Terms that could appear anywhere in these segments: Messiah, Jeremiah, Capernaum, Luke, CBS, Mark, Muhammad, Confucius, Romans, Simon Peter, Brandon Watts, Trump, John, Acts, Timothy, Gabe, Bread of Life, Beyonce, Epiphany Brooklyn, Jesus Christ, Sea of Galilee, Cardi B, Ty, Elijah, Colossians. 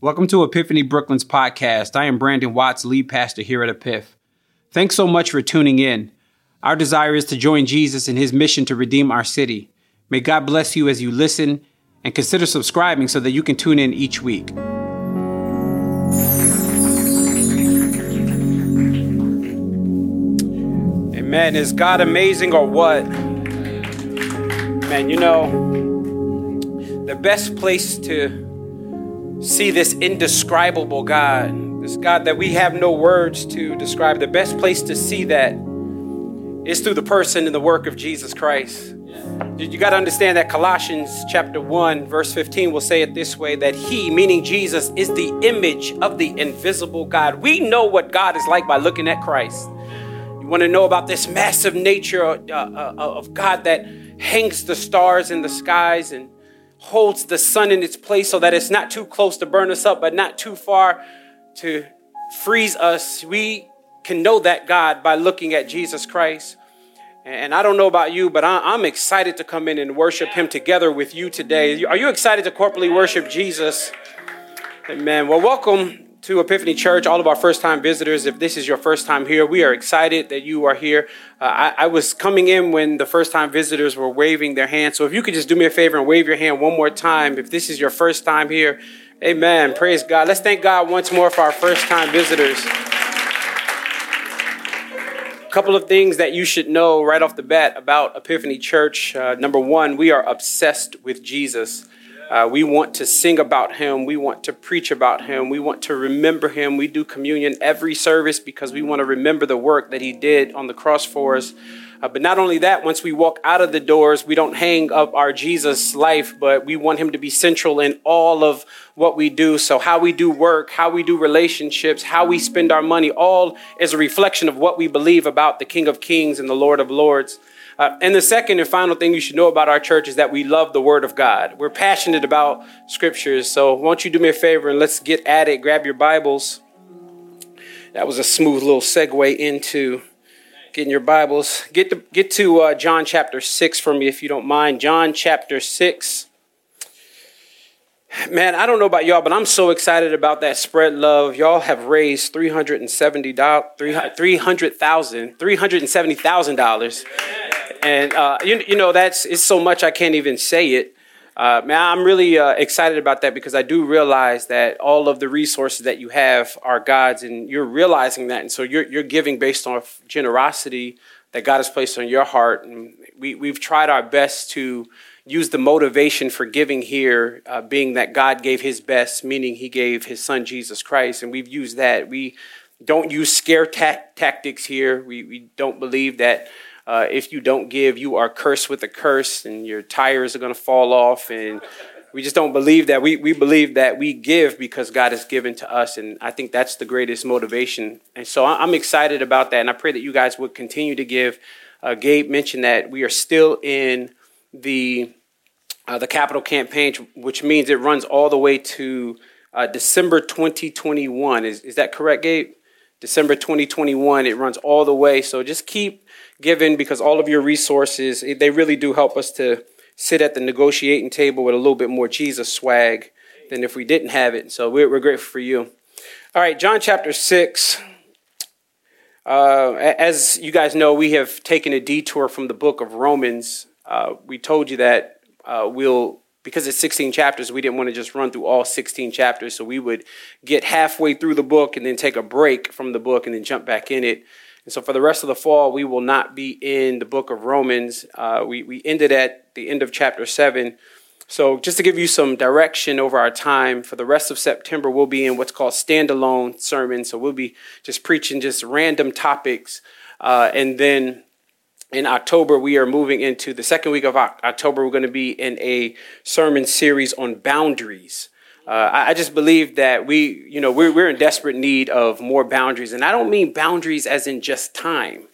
Welcome to Epiphany Brooklyn's podcast. I am Brandon Watts, lead pastor here at Epiph. Thanks so much for tuning in. Our desire is to join Jesus in his mission to redeem our city. May God bless you as you listen, and consider subscribing so that you can tune in each week. Amen. Is God amazing or what? Man, you know, the best place to see this indescribable God, this God that we have no words to describe, the best place to see that is through the person and the work of Jesus Christ. Yeah. You got to understand that Colossians chapter 1, verse 15 will say it this way, that he, meaning Jesus, is the image of the invisible God. We know what God is like by looking at Christ. You want to know about this massive nature of God that hangs the stars in the skies and holds the sun in its place so that it's not too close to burn us up, but not too far to freeze us. We can know that God by looking at Jesus Christ. And I don't know about you, but I'm excited to come in and worship him together with you today. Are you excited to corporately worship Jesus? Amen. Well, welcome to Epiphany Church, all of our first-time visitors. If this is your first time here, we are excited that you are here. I was coming in when the first-time visitors were waving their hand. So if you could just do me a favor and wave your hand one more time. If this is your first time here, amen. Praise God. Let's thank God once more for our first-time visitors. A couple of things that you should know right off the bat about Epiphany Church. Number one, we are obsessed with Jesus. We want to sing about him. We want to preach about him. We want to remember him. We do communion every service because we want to remember the work that he did on the cross for us. But not only that, once we walk out of the doors, we don't hang up our Jesus life, but we want him to be central in all of what we do. So how we do work, how we do relationships, how we spend our money, all is a reflection of what we believe about the King of Kings and the Lord of Lords. And the second and final thing you should know about our church is that we love the Word of God. We're passionate about scriptures. So won't you do me a favor and let's get at it. Grab your Bibles. That was a smooth little segue into getting your Bibles. Get to John chapter 6 for me if you don't mind. John chapter 6. Man, I don't know about y'all, but I'm so excited about that spread love. Y'all have raised $370,000. And, you know, it's so much I can't even say it. Man, I'm really excited about that because I do realize that all of the resources that you have are God's, and you're realizing that. And so you're giving based on generosity that God has placed on your heart. And we've tried our best to use the motivation for giving here, being that God gave his best, meaning he gave his son, Jesus Christ. And we've used that. We don't use scare tactics here. We don't believe that if you don't give, you are cursed with a curse and your tires are going to fall off. And we just don't believe that. We believe that we give because God has given to us. And I think that's the greatest motivation. And so I'm excited about that. And I pray that you guys would continue to give. Gabe mentioned that we are still in the capital campaign, which means it runs all the way to December 2021. Is that correct, Gabe? December 2021, it runs all the way. So just keep giving because all of your resources, they really do help us to sit at the negotiating table with a little bit more Jesus swag than if we didn't have it. So we're grateful for you. All right, John chapter 6. As you guys know, we have taken a detour from the book of Romans. We told you that because it's 16 chapters, we didn't want to just run through all 16 chapters. So we would get halfway through the book and then take a break from the book and then jump back in it. And so for the rest of the fall, we will not be in the book of Romans. We ended at the end of chapter 7. So just to give you some direction over our time, for the rest of September, we'll be in what's called standalone sermons. So we'll be just preaching just random topics. And then in October, we are moving into the second week of October. We're going to be in a sermon series on boundaries. I just believe that we're in desperate need of more boundaries. And I don't mean boundaries as in just time.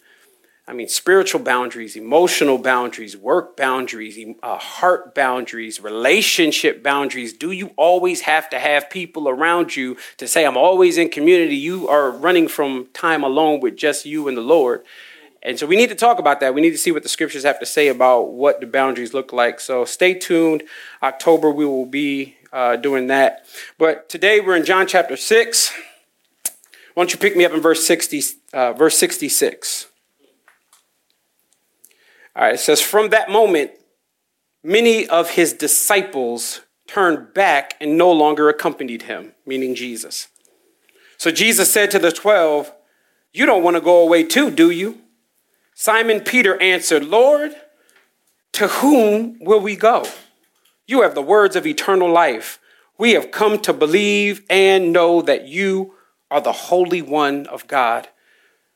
I mean spiritual boundaries, emotional boundaries, work boundaries, heart boundaries, relationship boundaries. Do you always have to have people around you to say, I'm always in community? You are running from time alone with just you and the Lord. And so we need to talk about that. We need to see what the scriptures have to say about what the boundaries look like. So stay tuned. October, we will be doing that. But today we're in John chapter 6. Why don't you pick me up in verse 66? All right, it says, "From that moment, many of his disciples turned back and no longer accompanied him," meaning Jesus. "So Jesus said to the 12, 'You don't want to go away too, do you?' Simon Peter answered, 'Lord, to whom will we go? You have the words of eternal life. We have come to believe and know that you are the Holy One of God.'"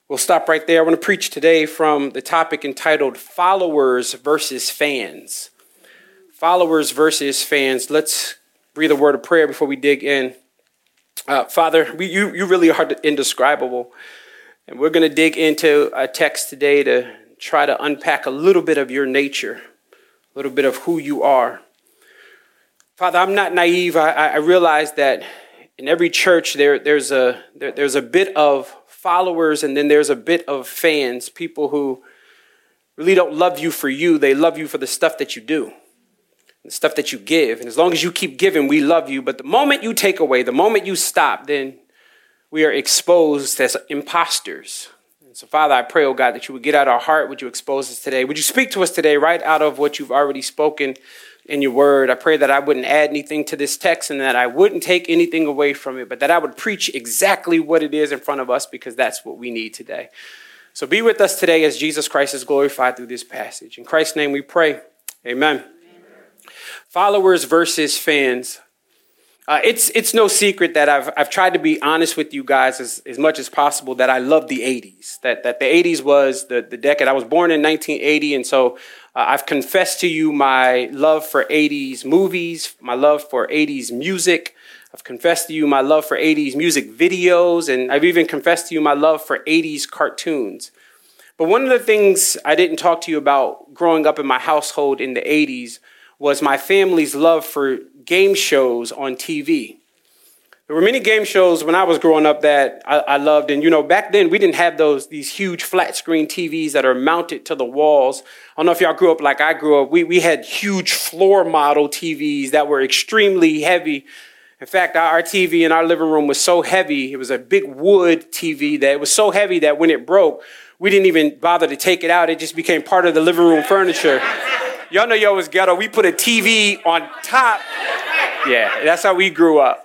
We'll stop right there. I want to preach today from the topic entitled Followers versus Fans. Followers versus fans. Let's breathe a word of prayer before we dig in. Father, you really are indescribable. And we're going to dig into a text today to try to unpack a little bit of your nature, a little bit of who you are. Father, I'm not naive. I realize that in every church there's a bit of followers and then there's a bit of fans, people who really don't love you for you. They love you for the stuff that you do, the stuff that you give. And as long as you keep giving, we love you. But the moment you take away, the moment you stop, then we are exposed as imposters. And so, Father, I pray, oh God, that you would get out our heart. Would you expose us today? Would you speak to us today right out of what you've already spoken in your word? I pray that I wouldn't add anything to this text and that I wouldn't take anything away from it, but that I would preach exactly what it is in front of us, because that's what we need today. So be with us today as Jesus Christ is glorified through this passage. In Christ's name we pray. Amen. Followers versus fans. It's no secret that I've tried to be honest with you guys as much as possible that I love the 80s, that the 80s was the decade. I was born in 1980, and so I've confessed to you my love for 80s movies, my love for 80s music. I've confessed to you my love for 80s music videos, and I've even confessed to you my love for 80s cartoons. But one of the things I didn't talk to you about growing up in my household in the 80s was my family's love for game shows on TV. There were many game shows when I was growing up that I loved. And, you know, back then we didn't have these huge flat screen TVs that are mounted to the walls. I don't know if y'all grew up like I grew up. We had huge floor model TVs that were extremely heavy. In fact, our TV in our living room was so heavy. It was a big wood TV that it was so heavy that when it broke, we didn't even bother to take it out. It just became part of the living room furniture. Y'all know y'all was ghetto. We put a TV on top. Yeah, that's how we grew up.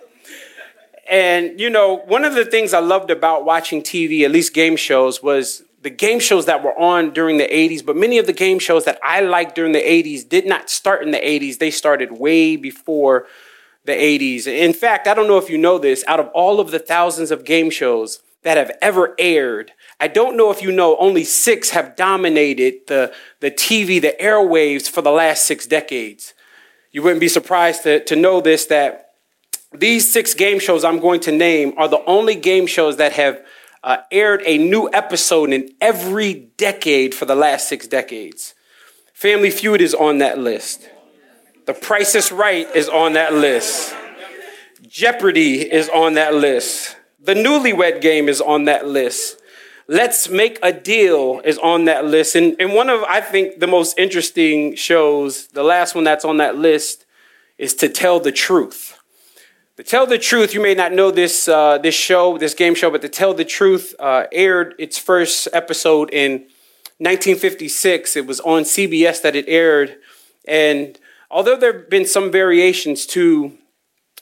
And, you know, one of the things I loved about watching TV, at least game shows, was the game shows that were on during the 80s. But many of the game shows that I liked during the 80s did not start in the 80s. They started way before the 80s. In fact, I don't know if you know this, out of all of the thousands of game shows that have ever aired, I don't know if you know, only 6 have dominated the TV, the airwaves for the last 6 decades. You wouldn't be surprised to know this, that these 6 game shows I'm going to name are the only game shows that have aired a new episode in every decade for the last 6 decades. Family Feud is on that list. The Price is Right is on that list. Jeopardy is on that list. The Newlywed Game is on that list. Let's Make a Deal is on that list. And one of, I think, the most interesting shows, the last one that's on that list, is To Tell the Truth. To Tell the Truth, you may not know this game show, but To Tell the Truth aired its first episode in 1956. It was on CBS that it aired. And although there have been some variations to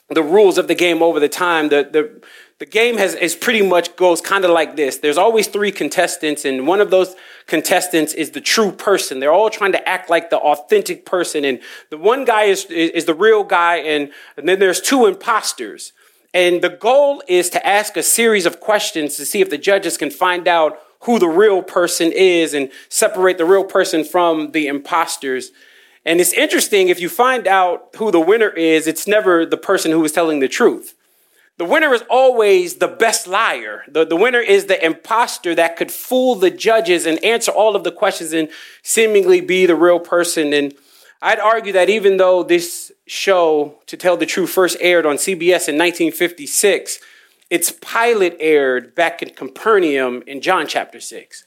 the rules of the game over the time, the game is pretty much goes kind of like this. There's always 3 contestants, and one of those contestants is the true person. They're all trying to act like the authentic person, and the one guy is the real guy, and then there's 2 imposters. And the goal is to ask a series of questions to see if the judges can find out who the real person is and separate the real person from the imposters. And it's interesting, if you find out who the winner is, it's never the person who is telling the truth. The winner is always the best liar. The winner is the imposter that could fool the judges and answer all of the questions and seemingly be the real person. And I'd argue that even though this show, To Tell the Truth, first aired on CBS in 1956, its pilot aired back in Capernaum in John chapter 6.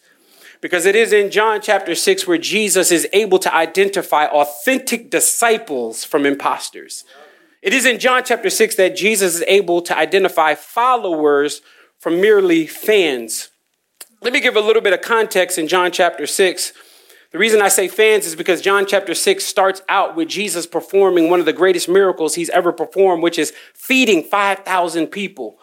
Because it is in John chapter 6 where Jesus is able to identify authentic disciples from imposters. It is in John chapter 6 that Jesus is able to identify followers from merely fans. Let me give a little bit of context in John chapter 6. The reason I say fans is because John chapter 6 starts out with Jesus performing one of the greatest miracles he's ever performed, which is feeding 5,000 people.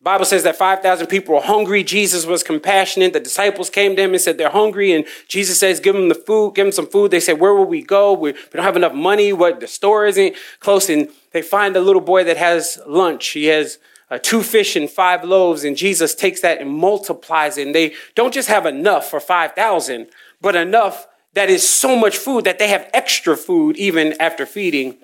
The Bible says that 5,000 people were hungry. Jesus was compassionate. The disciples came to him and said they're hungry. And Jesus says, give them the food, give them some food. They said, where will we go? We don't have enough money. What, the store isn't close. And they find a little boy that has lunch. He has 2 fish and 5 loaves. And Jesus takes that and multiplies it. And they don't just have enough for 5,000, but enough that is so much food that they have extra food even after feeding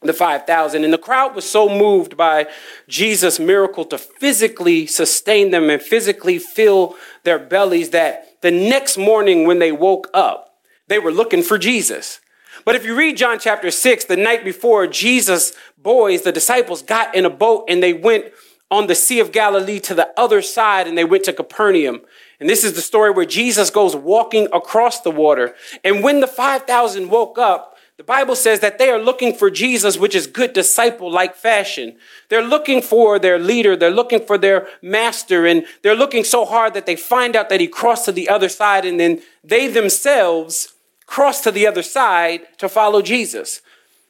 the 5,000. And the crowd was so moved by Jesus' miracle to physically sustain them and physically fill their bellies that the next morning when they woke up, they were looking for Jesus. But if you read John chapter 6, the night before, Jesus' boys, the disciples, got in a boat and they went on the Sea of Galilee to the other side, and they went to Capernaum. And this is the story where Jesus goes walking across the water. And when the 5,000 woke up, the Bible says that they are looking for Jesus, which is good disciple-like fashion. They're looking for their leader. They're looking for their master. And they're looking so hard that they find out that he crossed to the other side. And then they themselves cross to the other side to follow Jesus.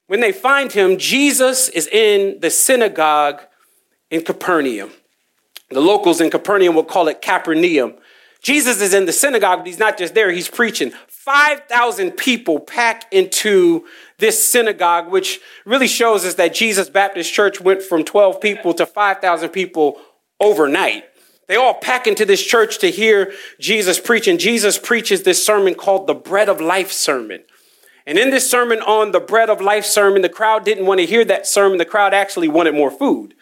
When they find him, Jesus is in the synagogue in Capernaum. The locals in Capernaum will call it Capernaum. Jesus is in the synagogue, but he's not just there. He's preaching. 5,000 people pack into this synagogue, which really shows us that Jesus Baptist Church went from 12 people to 5,000 people overnight. They all pack into this church to hear Jesus preach. And Jesus preaches this sermon called the Bread of Life sermon. And in this sermon on the Bread of Life sermon, the crowd didn't want to hear that sermon. The crowd actually wanted more food.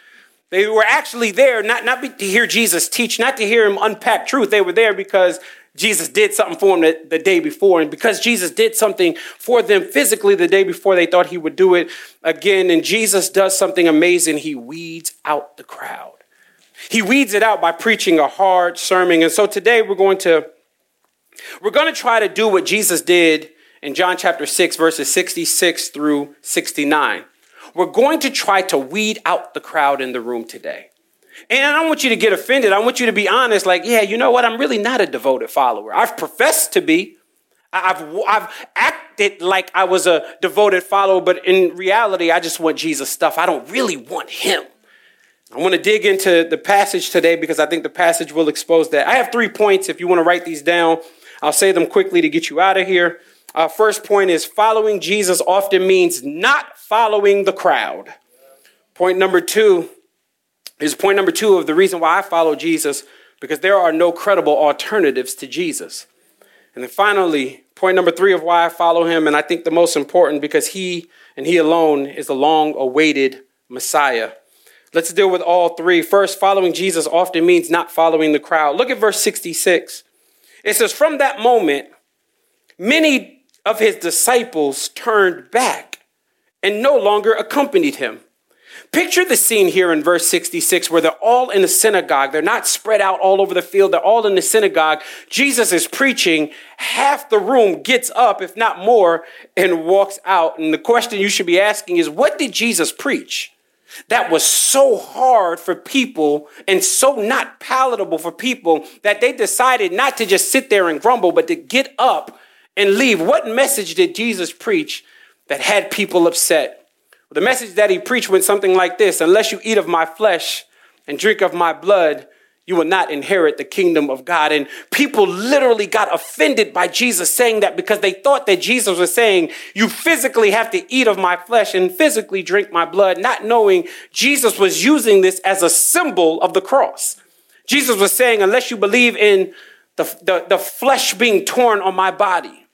They were actually there not to hear Jesus teach, not to hear him unpack truth. They were there because Jesus did something for them the day before. And because Jesus did something for them physically the day before, they thought he would do it again. And Jesus does something amazing. He weeds out the crowd. He weeds it out by preaching a hard sermon. And so today we're going to try to do what Jesus did in John chapter 6, verses 66 through 69. We're going to try to weed out the crowd in the room today. And I don't want you to get offended. I want you to be honest. Like, yeah, you know what? I'm really not a devoted follower. I've professed to be. I've acted like I was a devoted follower, but in reality, I just want Jesus stuff. I don't really want him. I want to dig into the passage today because I think the passage will expose that. I have 3 points. If you want to write these down, I'll say them quickly to get you out of here. Our first point is following Jesus often means not following the crowd. Point number two of the reason why I follow Jesus, because there are no credible alternatives to Jesus. And then finally, point number 3 of why I follow him, and I think the most important, because he and he alone is the long-awaited Messiah. Let's deal with all 3. First, following Jesus often means not following the crowd. Look at verse 66. It says, from that moment, many of his disciples turned back and no longer accompanied him. Picture the scene here in verse 66 where they're all in the synagogue. They're not spread out all over the field. They're all in the synagogue. Jesus is preaching. Half the room gets up, if not more, and walks out. And the question you should be asking is, what did Jesus preach that was so hard for people and so not palatable for people that they decided not to just sit there and grumble, but to get up and leave? What message did Jesus preach that had people upset? The message that he preached went something like this: unless you eat of my flesh and drink of my blood, you will not inherit the kingdom of God. And people literally got offended by Jesus saying that because they thought that Jesus was saying, you physically have to eat of my flesh and physically drink my blood, not knowing Jesus was using this as a symbol of the cross. Jesus was saying, unless you believe in the flesh being torn on my body,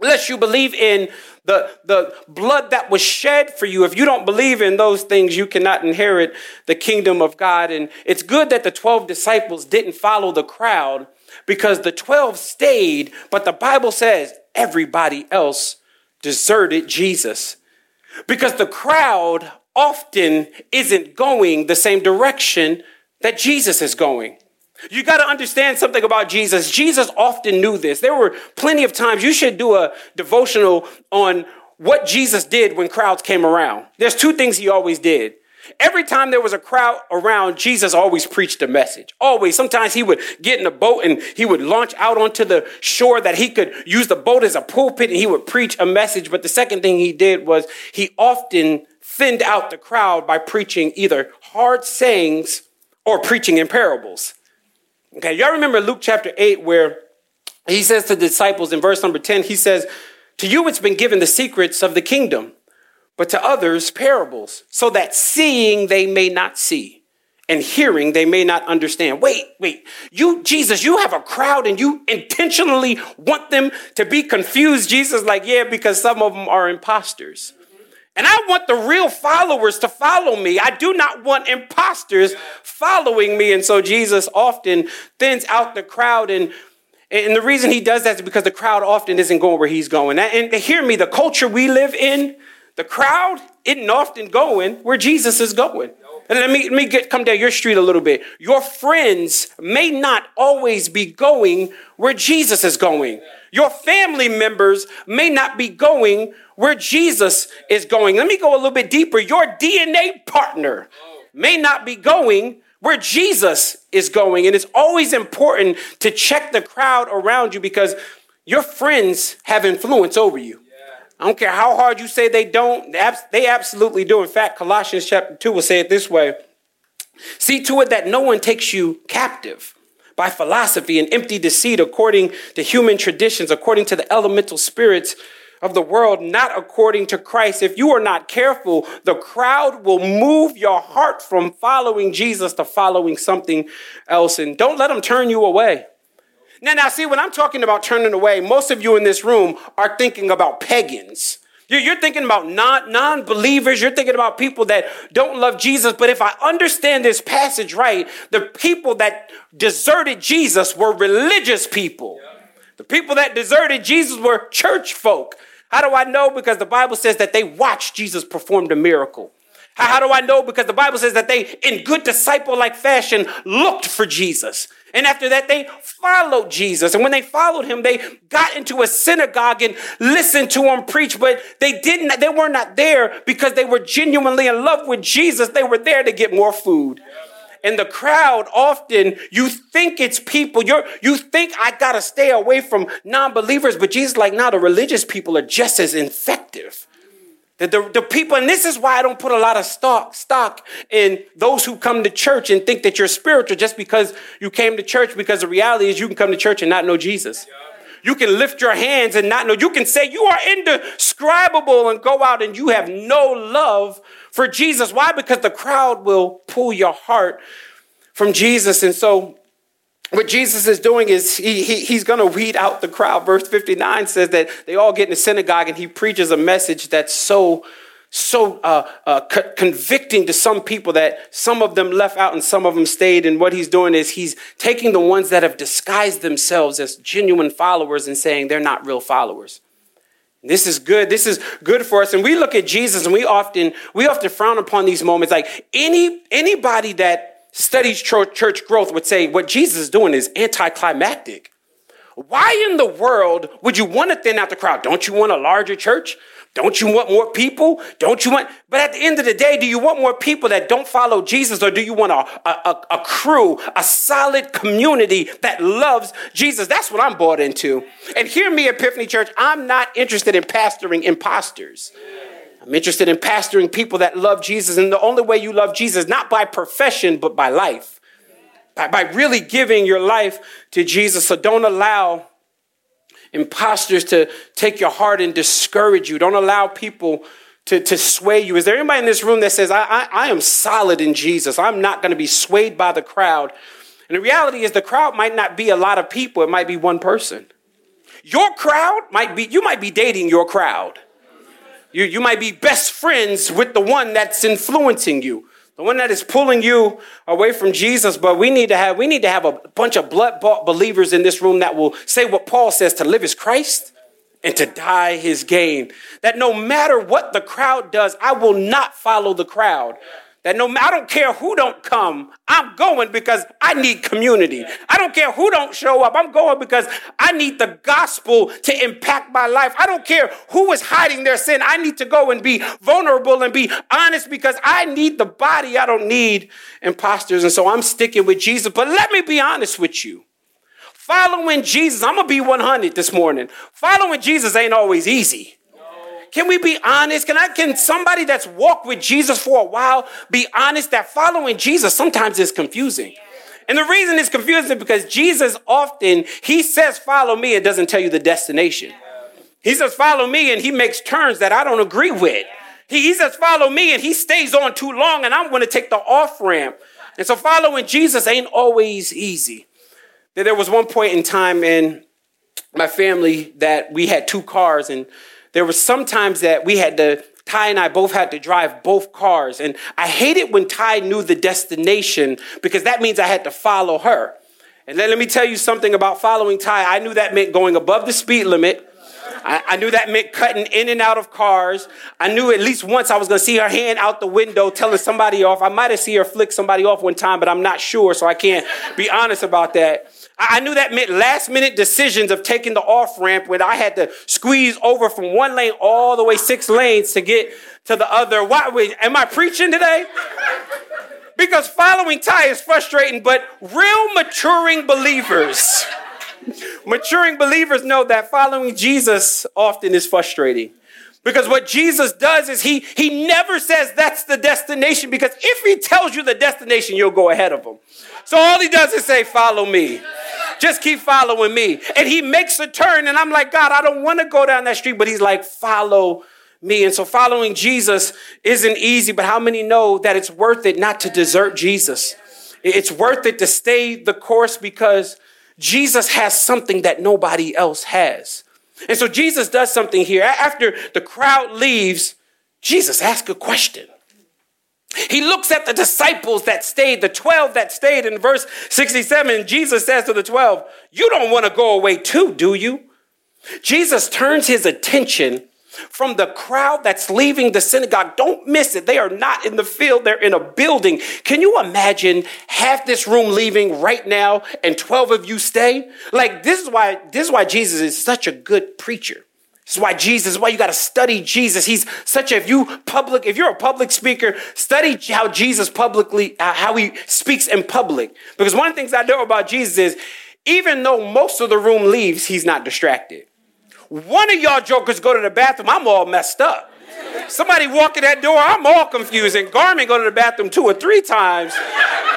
unless you believe in the blood that was shed for you, if you don't believe in those things, you cannot inherit the kingdom of God. And it's good that the 12 disciples didn't follow the crowd, because the 12 stayed, but the Bible says everybody else deserted Jesus, because the crowd often isn't going the same direction that Jesus is going. You got to understand something about Jesus. Jesus often knew this. There were plenty of times. You should do a devotional on what Jesus did when crowds came around. There's two things he always did. Every time there was a crowd around, Jesus always preached a message. Always. Sometimes he would get in a boat and he would launch out onto the shore that he could use the boat as a pulpit and he would preach a message. But the second thing he did was he often thinned out the crowd by preaching either hard sayings or preaching in parables. Okay, y'all remember Luke chapter 8 where he says to the disciples in verse number 10, he says, "To you it's been given the secrets of the kingdom, but to others, parables, so that seeing they may not see and hearing they may not understand." Wait, you, Jesus, you have a crowd and you intentionally want them to be confused. Jesus, like, yeah, because some of them are imposters. And I want the real followers to follow me. I do not want imposters following me. And so Jesus often thins out the crowd, and the reason he does that is because the crowd often isn't going where he's going. And hear me, the culture we live in, the crowd isn't often going where Jesus is going. And let me come down your street a little bit. Your friends may not always be going where Jesus is going. Your family members may not be going where Jesus is going. Let me go a little bit deeper. Your DNA partner may not be going where Jesus is going. And it's always important to check the crowd around you because your friends have influence over you. I don't care how hard you say they don't. They absolutely do. In fact, Colossians chapter 2 will say it this way. "See to it that no one takes you captive by philosophy and empty deceit, according to human traditions, according to the elemental spirits of the world, not according to Christ." If you are not careful, the crowd will move your heart from following Jesus to following something else. And don't let them turn you away. Now, see, when I'm talking about turning away, most of you in this room are thinking about pagans. You're thinking about non-believers. You're thinking about people that don't love Jesus. But if I understand this passage right, the people that deserted Jesus were religious people. The people that deserted Jesus were church folk. How do I know? Because the Bible says that they watched Jesus perform the miracle. How do I know? Because the Bible says that they, in good disciple-like fashion, looked for Jesus. And after that, they followed Jesus. And when they followed him, they got into a synagogue and listened to him preach. But they were not there because they were genuinely in love with Jesus. They were there to get more food. And the crowd often, you think it's people. You think I got to stay away from non-believers. But Jesus like, no, the religious people are just as effective. The people, and this is why I don't put a lot of stock in those who come to church and think that you're spiritual just because you came to church, because the reality is you can come to church and not know Jesus. You can lift your hands and not know. You can say you are indescribable and go out and you have no love for Jesus. Why? Because the crowd will pull your heart from Jesus. And so what Jesus is doing is he's going to weed out the crowd. Verse 59 says that they all get in the synagogue and he preaches a message that's so convicting to some people that some of them left out and some of them stayed. And what he's doing is he's taking the ones that have disguised themselves as genuine followers and saying they're not real followers. This is good. This is good for us. And we look at Jesus and we often frown upon these moments. Like anybody that studies church growth would say what Jesus is doing is anticlimactic. Why in the world would you want to thin out the crowd? Don't you want a larger church? Don't you want more people? But at the end of the day, do you want more people that don't follow Jesus, or do you want a crew, a solid community that loves Jesus? That's what I'm bought into. And hear me, Epiphany Church, I'm not interested in pastoring imposters. I'm interested in pastoring people that love Jesus. And the only way you love Jesus, not by profession, but by life, by really giving your life to Jesus. So don't allow imposters to take your heart and discourage you. Don't allow people to sway you. Is there anybody in this room that says, I am solid in Jesus. I'm not going to be swayed by the crowd. And the reality is the crowd might not be a lot of people. It might be one person. Your crowd you might be dating your crowd. You might be best friends with the one that's influencing you, the one that is pulling you away from Jesus. But we need to have a bunch of blood-bought believers in this room that will say what Paul says: to live is Christ and to die is gain. That no matter what the crowd does, I will not follow the crowd. That no, I don't care who don't come, I'm going because I need community. I don't care who don't show up, I'm going because I need the gospel to impact my life. I don't care who is hiding their sin, I need to go and be vulnerable and be honest because I need the body. I don't need imposters. And so I'm sticking with Jesus. But let me be honest with you. Following Jesus, I'm going to be 100 this morning. Following Jesus ain't always easy. Can we be honest? Can somebody that's walked with Jesus for a while be honest that following Jesus sometimes is confusing? And the reason it's confusing is because Jesus often, he says, follow me, and doesn't tell you the destination. He says, follow me, and he makes turns that I don't agree with. He says, follow me, and he stays on too long, and I'm going to take the off ramp. And so following Jesus ain't always easy. There was one point in time in my family that we had two cars, and there were some times that we had to, Ty and I both had to drive both cars. And I hated when Ty knew the destination because that means I had to follow her. And then let me tell you something about following Ty. I knew that meant going above the speed limit. I knew that meant cutting in and out of cars. I knew at least once I was going to see her hand out the window telling somebody off. I might have seen her flick somebody off one time, but I'm not sure, so I can't be honest about that. I knew that meant last-minute decisions of taking the off-ramp when I had to squeeze over from one lane all the way 6 lanes to get to the other. Am I preaching today? Because following Ty is frustrating, but real maturing believers know that following Jesus often is frustrating. Because what Jesus does is he never says that's the destination, because if he tells you the destination, you'll go ahead of him. So all he does is say, follow me. Just keep following me. And he makes a turn, and I'm like, God, I don't want to go down that street. But he's like, follow me. And so following Jesus isn't easy, but how many know that it's worth it not to desert Jesus? It's worth it to stay the course because Jesus has something that nobody else has. And so Jesus does something here. After the crowd leaves, Jesus asks a question. He looks at the disciples that stayed, the 12 that stayed. In verse 67, Jesus says to the 12, you don't want to go away too, do you? Jesus turns his attention from the crowd that's leaving the synagogue. Don't miss it. They are not in the field. They're in a building. Can you imagine half this room leaving right now and 12 of you stay? Like, this is why Jesus is such a good preacher. This is why you got to study Jesus. He's such a, if you're a public speaker, study how Jesus how he speaks in public. Because one of the things I know about Jesus is even though most of the room leaves, he's not distracted. One of y'all jokers go to the bathroom, I'm all messed up. Somebody walk in that door, I'm all confused. And Garmin go to the bathroom 2 or 3 times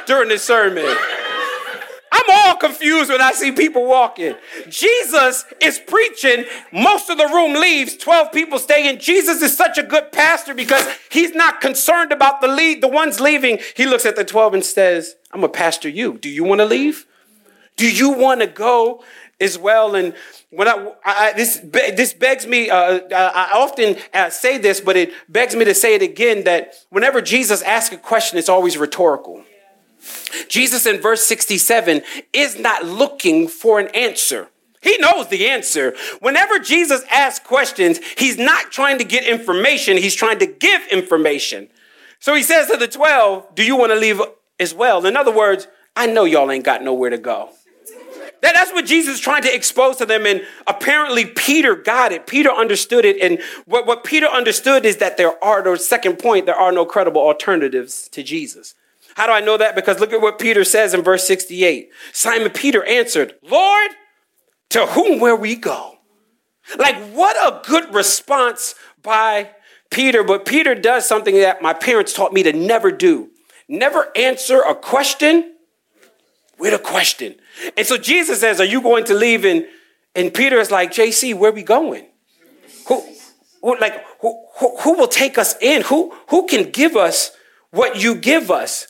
during this sermon. I'm all confused when I see people walking. Jesus is preaching. Most of the room leaves. 12 people stay in. Jesus is such a good pastor because he's not concerned about the ones leaving. He looks at the 12 and says, I'm going to pastor you. Do you want to leave? Do you want to go as well? And when this begs me, I often say this, but it begs me to say it again, that whenever Jesus asks a question, it's always rhetorical. Jesus in verse 67 is not looking for an answer. He knows the answer. Whenever Jesus asks questions, he's not trying to get information. He's trying to give information. So he says to the 12, do you want to leave as well? In other words, I know y'all ain't got nowhere to go. That's what Jesus is trying to expose to them. And apparently Peter got it. Peter understood it. And what Peter understood is that there are no credible alternatives to Jesus. How do I know that? Because look at what Peter says in verse 68. Simon Peter answered, Lord, to whom will we go? Like, what a good response by Peter. But Peter does something that my parents taught me to never do. Never answer a question with a question. And so Jesus says, are you going to leave? And Peter is like, JC, where are we going? Who will take us in? Who can give us what you give us?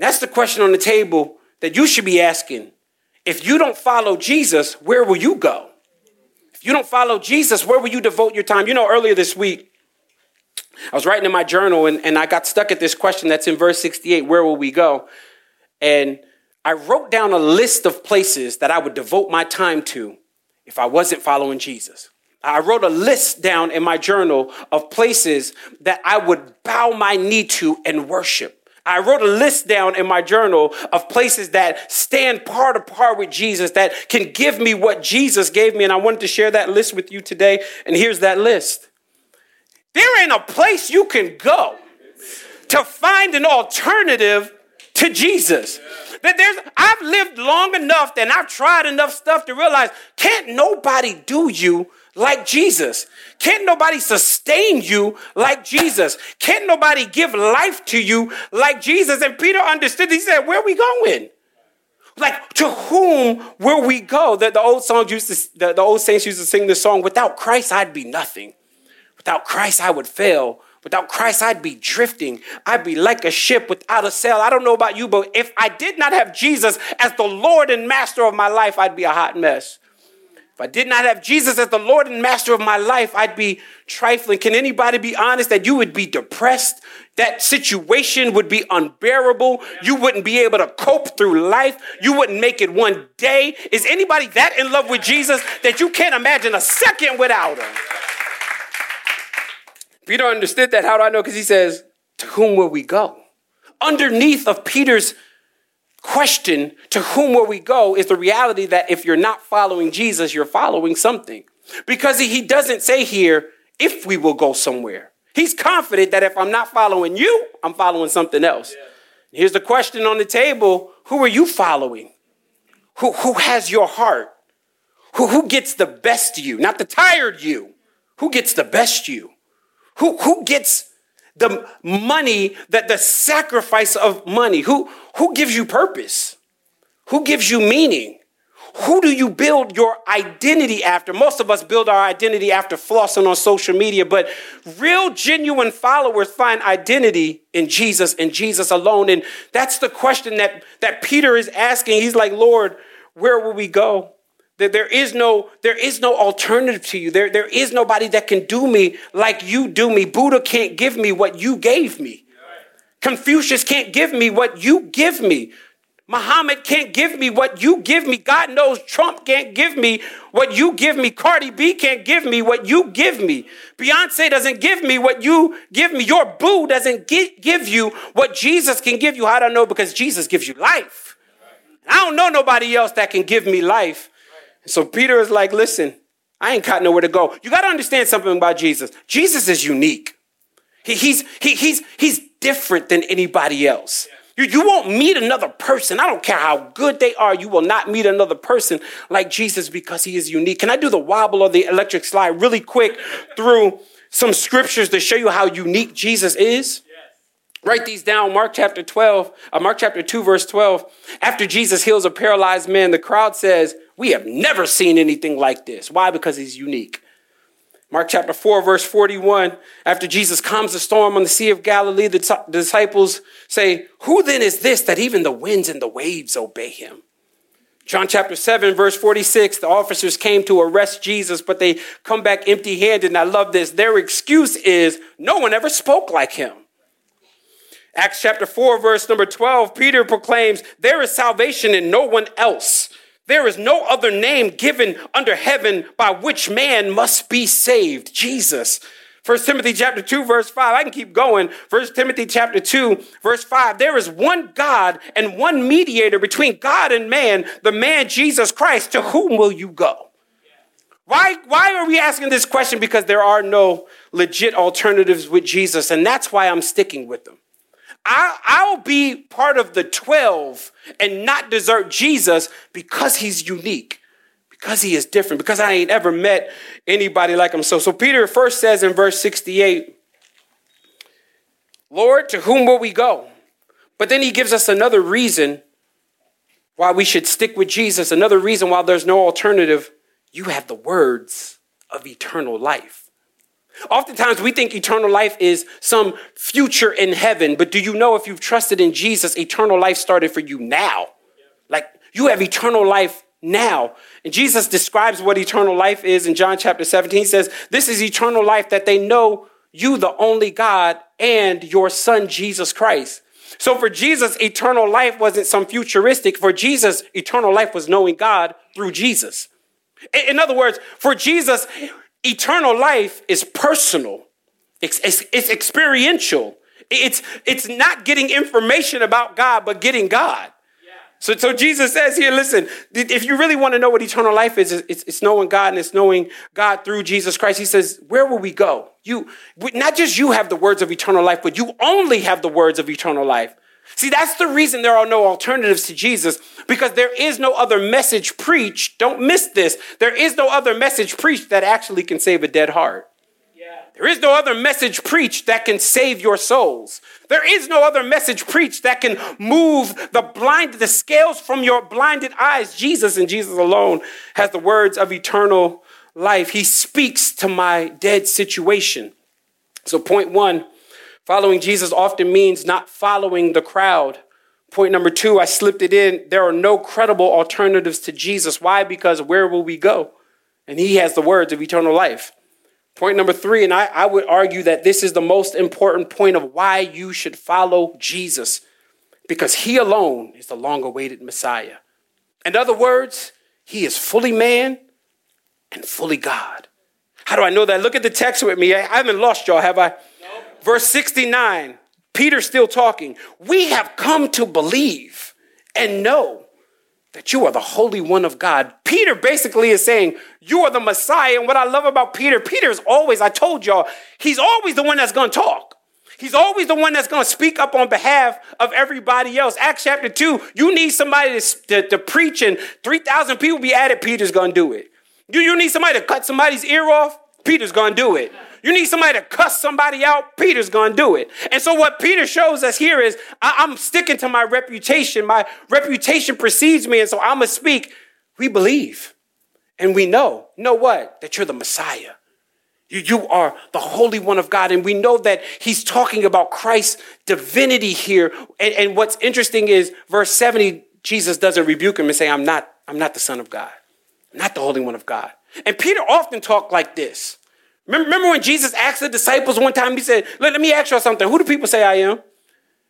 That's the question on the table that you should be asking. If you don't follow Jesus, where will you go? If you don't follow Jesus, where will you devote your time? You know, earlier this week, I was writing in my journal and I got stuck at this question that's in verse 68, where will we go? And I wrote down a list of places that I would devote my time to if I wasn't following Jesus. I wrote a list down in my journal of places that I would bow my knee to and worship. I wrote a list down in my journal of places that stand part to part with Jesus, that can give me what Jesus gave me. And I wanted to share that list with you today. And here's that list. There ain't a place you can go to find an alternative to Jesus. I've lived long enough and I've tried enough stuff to realize can't nobody do you like Jesus. Can't nobody sustain you like Jesus. Can't nobody give life to you like Jesus. And Peter understood. He said, where are we going? Like, to whom will we go? The old saints used to sing this song, without Christ, I'd be nothing. Without Christ, I would fail. Without Christ, I'd be drifting. I'd be like a ship without a sail. I don't know about you, but if I did not have Jesus as the Lord and Master of my life, I'd be a hot mess. If I did not have Jesus as the Lord and Master of my life, I'd be trifling. Can anybody be honest that you would be depressed? That situation would be unbearable. You wouldn't be able to cope through life. You wouldn't make it one day. Is anybody that in love with Jesus that you can't imagine a second without him? Peter understood that. How do I know? Because he says, to whom will we go? Underneath of Peter's question, to whom will we go, is the reality that if you're not following Jesus, you're following something. Because he doesn't say here, if we will go somewhere. He's confident that if I'm not following you, I'm following something else. Yeah. Here's the question on the table. Who are you following? Who has your heart? Who gets the best you? Not the tired you. Who gets the best you? Who gets the money, that the sacrifice of money? Who gives you purpose? Who gives you meaning? Who do you build your identity after? Most of us build our identity after flossing on social media, but real, genuine followers find identity in Jesus and Jesus alone. And that's the question that Peter is asking. He's like, Lord, where will we go? There is no alternative to you. There is nobody that can do me like you do me. Buddha can't give me what you gave me. Confucius can't give me what you give me. Muhammad can't give me what you give me. God knows Trump can't give me what you give me. Cardi B can't give me what you give me. Beyonce doesn't give me what you give me. Your boo doesn't give you what Jesus can give you. I don't know, because Jesus gives you life. I don't know nobody else that can give me life. So Peter is like, listen, I ain't got nowhere to go. You got to understand something about Jesus. Jesus is unique. He's different than anybody else. You won't meet another person. I don't care how good they are. You will not meet another person like Jesus, because he is unique. Can I do the wobble or the electric slide really quick through some scriptures to show you how unique Jesus is? Write these down. Mark chapter 2, verse 12. After Jesus heals a paralyzed man, the crowd says, we have never seen anything like this. Why? Because he's unique. Mark chapter 4, verse 41. After Jesus calms the storm on the Sea of Galilee, the disciples say, who then is this that even the winds and the waves obey him? John chapter 7, verse 46. The officers came to arrest Jesus, but they come back empty-handed. And I love this. Their excuse is, no one ever spoke like him. Acts chapter 4, verse number 12. Peter proclaims, there is salvation in no one else. There is no other name given under heaven by which man must be saved. Jesus. 1 Timothy chapter 2, verse 5. I can keep going. 1 Timothy chapter 2, verse 5. There is one God and one mediator between God and man, the man Jesus Christ. To whom will you go? Why are we asking this question? Because there are no legit alternatives with Jesus. And that's why I'm sticking with them. I'll be part of the 12 and not desert Jesus, because he's unique, because he is different, because I ain't ever met anybody like him. So Peter first says in verse 68, Lord, to whom will we go? But then he gives us another reason why we should stick with Jesus, another reason why there's no alternative. You have the words of eternal life. Oftentimes we think eternal life is some future in heaven, but do you know if you've trusted in Jesus, eternal life started for you now? Like, you have eternal life now. And Jesus describes what eternal life is in John chapter 17. He says, this is eternal life, that they know you, the only God, and your son, Jesus Christ. So for Jesus, eternal life wasn't some futuristic. For Jesus, eternal life was knowing God through Jesus. In other words, for Jesus, eternal life is personal. It's experiential. It's not getting information about God, but getting God. Yeah. So Jesus says here, listen, if you really want to know what eternal life is, it's knowing God, and it's knowing God through Jesus Christ. He says, where will we go? Not just you have the words of eternal life, but you only have the words of eternal life. See, that's the reason there are no alternatives to Jesus, because there is no other message preached. Don't miss this. There is no other message preached that actually can save a dead heart. Yeah. There is no other message preached that can save your souls. There is no other message preached that can move the scales from your blinded eyes. Jesus, and Jesus alone, has the words of eternal life. He speaks to my dead situation. So point one, following Jesus often means not following the crowd. Point number two, I slipped it in. There are no credible alternatives to Jesus. Why? Because where will we go? And he has the words of eternal life. Point number three, and I would argue that this is the most important point of why you should follow Jesus, because he alone is the long-awaited Messiah. In other words, he is fully man and fully God. How do I know that? Look at the text with me. I haven't lost y'all, have I? Verse 69, Peter's still talking. We have come to believe and know that you are the Holy One of God. Peter basically is saying, you are the Messiah. And what I love about Peter is always, I told y'all, he's always the one that's going to talk. He's always the one that's going to speak up on behalf of everybody else. Acts chapter 2, you need somebody to preach and 3,000 people be added, Peter's going to do it. You need somebody to cut somebody's ear off, Peter's going to do it. You need somebody to cuss somebody out, Peter's going to do it. And so what Peter shows us here is, I'm sticking to my reputation. My reputation precedes me, and so I'm going to speak. We believe, and we know. You know what? That you're the Messiah. You are the Holy One of God, and we know that he's talking about Christ's divinity here. And what's interesting is, verse 70, Jesus doesn't rebuke him and say, I'm not the Son of God. I'm not the Holy One of God. And Peter often talked like this. Remember when Jesus asked the disciples one time, he said, let me ask y'all something. Who do people say I am?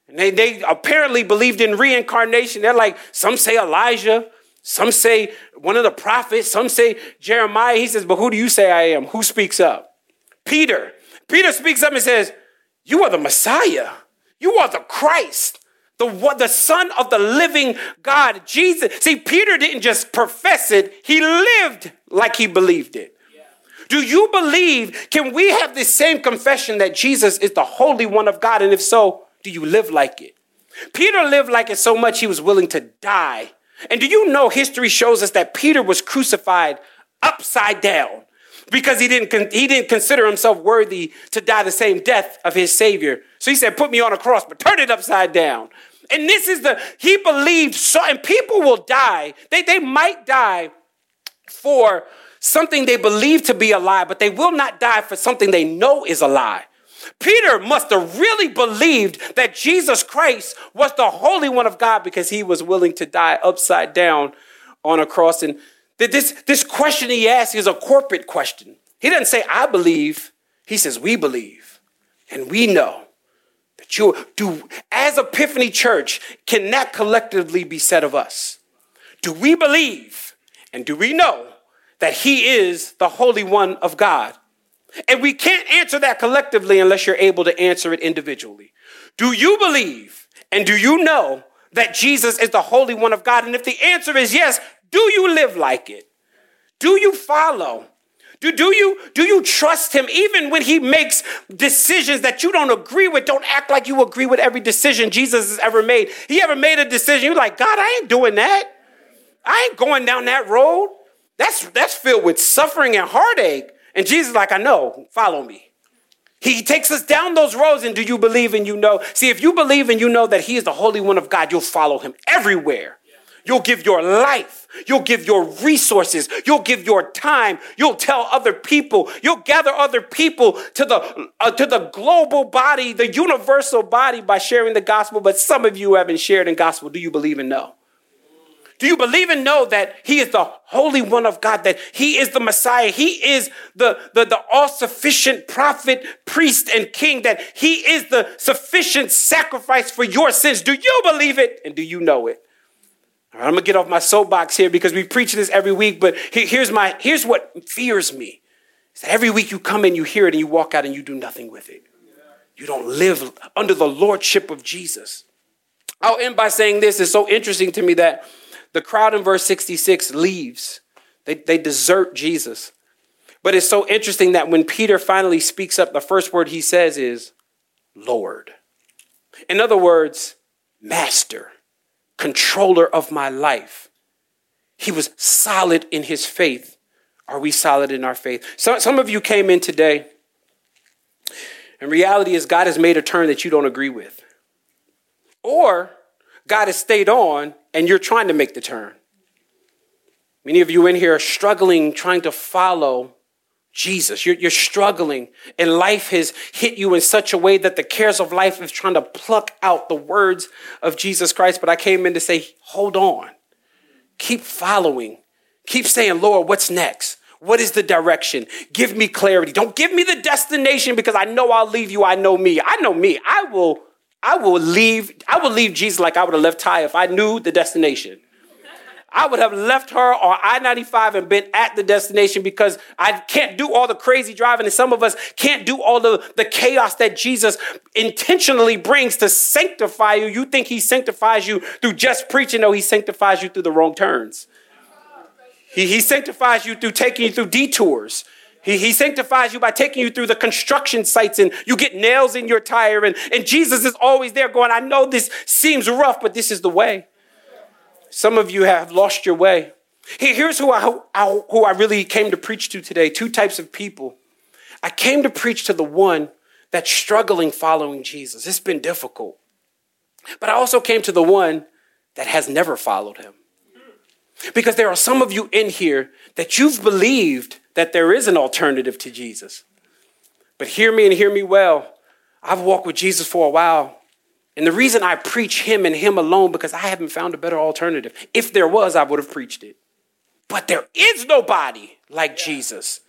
And they apparently believed in reincarnation. They're like, some say Elijah. Some say one of the prophets. Some say Jeremiah. He says, but who do you say I am? Who speaks up? Peter. Peter speaks up and says, you are the Messiah. You are the Christ, the Son of the living God, Jesus. See, Peter didn't just profess it. He lived like he believed it. Do you believe? Can we have this same confession that Jesus is the Holy One of God? And if so, do you live like it? Peter lived like it so much he was willing to die. And do you know history shows us that Peter was crucified upside down because he didn't consider himself worthy to die the same death of his Savior. So he said, put me on a cross, but turn it upside down. And this is he believed so, and people will die. They might die for something they believe to be a lie, but they will not die for something they know is a lie. Peter must have really believed that Jesus Christ was the Holy One of God because he was willing to die upside down on a cross. And this question he asks is a corporate question. He doesn't say, I believe. He says, we believe. And we know that you do. As Epiphany Church, can that collectively be said of us? Do we believe and do we know that he is the Holy One of God? And we can't answer that collectively unless you're able to answer it individually. Do you believe and do you know that Jesus is the Holy One of God? And if the answer is yes, do you live like it? Do you follow? Do you trust him? Even when he makes decisions that you don't agree with, don't act like you agree with every decision Jesus has ever made. He ever made a decision, you're like, God, I ain't doing that. I ain't going down that road. That's filled with suffering and heartache. And Jesus is like, I know, follow me. He takes us down those roads. And do you believe and you know? See, if you believe and you know that he is the Holy One of God, you'll follow him everywhere. You'll give your life. You'll give your resources. You'll give your time. You'll tell other people. You'll gather other people to the global body, the universal body, by sharing the gospel. But some of you haven't shared in gospel. Do you believe and know? Do you believe and know that he is the Holy One of God, that he is the Messiah? He is the all-sufficient prophet, priest, and king, that he is the sufficient sacrifice for your sins. Do you believe it and do you know it? All right, I'm going to get off my soapbox here because we preach this every week, but here's what fears me. It's that every week you come in, you hear it, and you walk out and you do nothing with it. You don't live under the lordship of Jesus. I'll end by saying this. It's so interesting to me that the crowd in verse 66 leaves. They desert Jesus. But it's so interesting that when Peter finally speaks up, the first word he says is Lord. In other words, master, controller of my life. He was solid in his faith. Are we solid in our faith? Some of you came in today, and reality is God has made a turn that you don't agree with. Or God has stayed on and you're trying to make the turn. Many of you in here are struggling, trying to follow Jesus. You're struggling, and life has hit you in such a way that the cares of life is trying to pluck out the words of Jesus Christ. But I came in to say, hold on, keep following, keep saying, Lord, what's next? What is the direction? Give me clarity. Don't give me the destination, because I know I'll leave you. I know me. I will leave Jesus like I would have left Ty if I knew the destination. I would have left her on I-95 and been at the destination, because I can't do all the crazy driving, and some of us can't do all the chaos that Jesus intentionally brings to sanctify you. You think he sanctifies you through just preaching. No, he sanctifies you through the wrong turns. He sanctifies you through taking you through detours. He sanctifies you by taking you through the construction sites, and you get nails in your tire, and Jesus is always there going, I know this seems rough, but this is the way. Some of you have lost your way. Here's who I really came to preach to today. Two types of people. I came to preach to the one that's struggling following Jesus. It's been difficult. But I also came to the one that has never followed him. Because there are some of you in here that you've believed that there is an alternative to Jesus. But hear me, and hear me well. I've walked with Jesus for a while. And the reason I preach him and him alone, because I haven't found a better alternative. If there was, I would have preached it. But there is nobody like Jesus.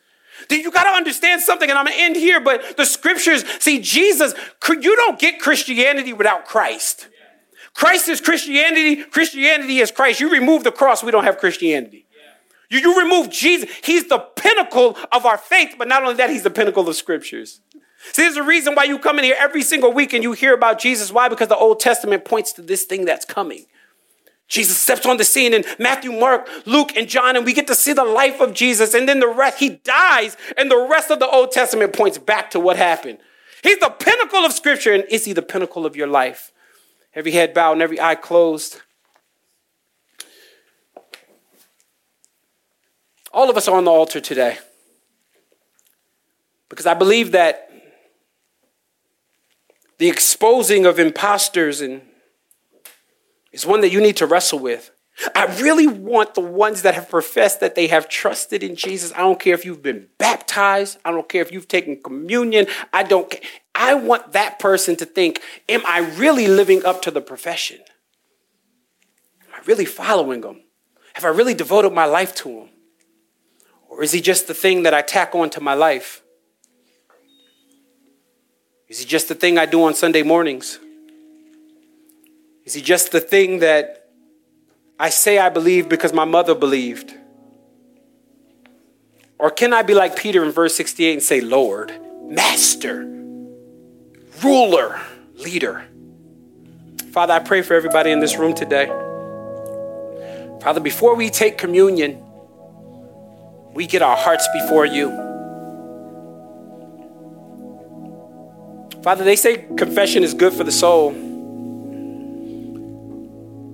You got to understand something, and I'm going to end here, but the scriptures, see, Jesus, you don't get Christianity without Christ. Christ is Christianity. Christianity is Christ. You remove the cross, we don't have Christianity. You remove Jesus. He's the pinnacle of our faith, but not only that, he's the pinnacle of scriptures. See, there's a reason why you come in here every single week and you hear about Jesus. Why? Because the Old Testament points to this thing that's coming. Jesus steps on the scene in Matthew, Mark, Luke, and John, and we get to see the life of Jesus. And then the rest, he dies, and the rest of the Old Testament points back to what happened. He's the pinnacle of scripture, and is he the pinnacle of your life? Every head bowed and every eye closed. All of us are on the altar today, because I believe that the exposing of imposters is one that you need to wrestle with. I really want the ones that have professed that they have trusted in Jesus. I don't care if you've been baptized. I don't care if you've taken communion. I want that person to think, am I really living up to the profession? Am I really following him? Have I really devoted my life to him? Or is he just the thing that I tack onto my life? Is he just the thing I do on Sunday mornings? Is he just the thing that I say I believe because my mother believed? Or can I be like Peter in verse 68 and say, Lord, master, ruler, leader? Father, I pray for everybody in this room today. Father, before we take communion, we get our hearts before you. Father, they say confession is good for the soul.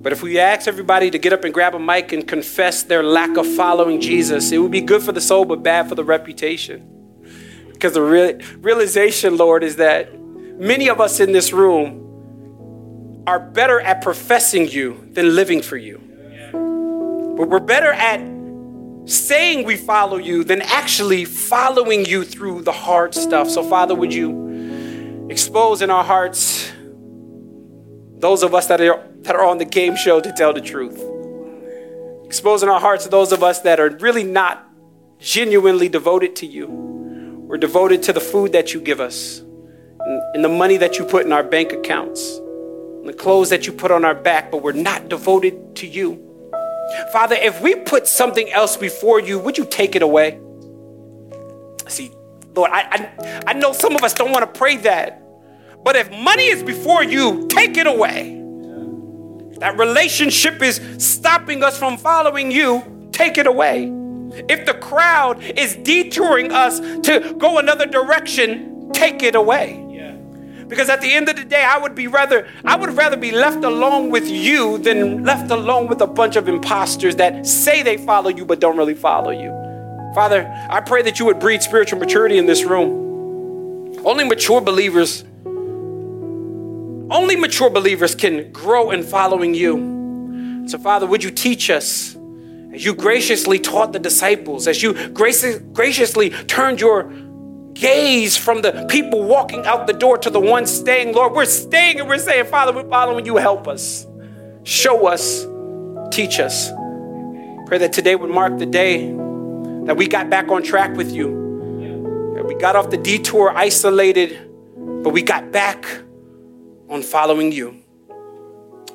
But if we ask everybody to get up and grab a mic and confess their lack of following Jesus, it would be good for the soul, but bad for the reputation. Because the realization, Lord, is that many of us in this room are better at professing you than living for you. But we're better at saying we follow you than actually following you through the hard stuff. So, Father, would you expose in our hearts those of us that are on the game show to tell the truth. Expose in our hearts those of us that are really not genuinely devoted to you. We're devoted to the food that you give us, and the money that you put in our bank accounts, and the clothes that you put on our back, but we're not devoted to you. Father, if we put something else before you, would you take it away? See, Lord, I know some of us don't want to pray that. But if money is before you, take it away. If that relationship is stopping us from following you, take it away. If the crowd is detouring us to go another direction, take it away. Yeah. Because at the end of the day, I would rather be left alone with you than left alone with a bunch of imposters that say they follow you but don't really follow you. Father, I pray that you would breed spiritual maturity in this room. Only mature believers can grow in following you. So, Father, would you teach us? As you graciously taught the disciples, as you graciously turned your gaze from the people walking out the door to the one staying, Lord, we're staying and we're saying, Father, we're following you. Help us, show us, teach us. Pray that today would mark the day that we got back on track with you, that we got off the detour isolated, but we got back on following you.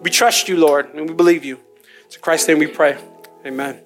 We trust you, Lord, and we believe you. It's in Christ's name we pray. Amen.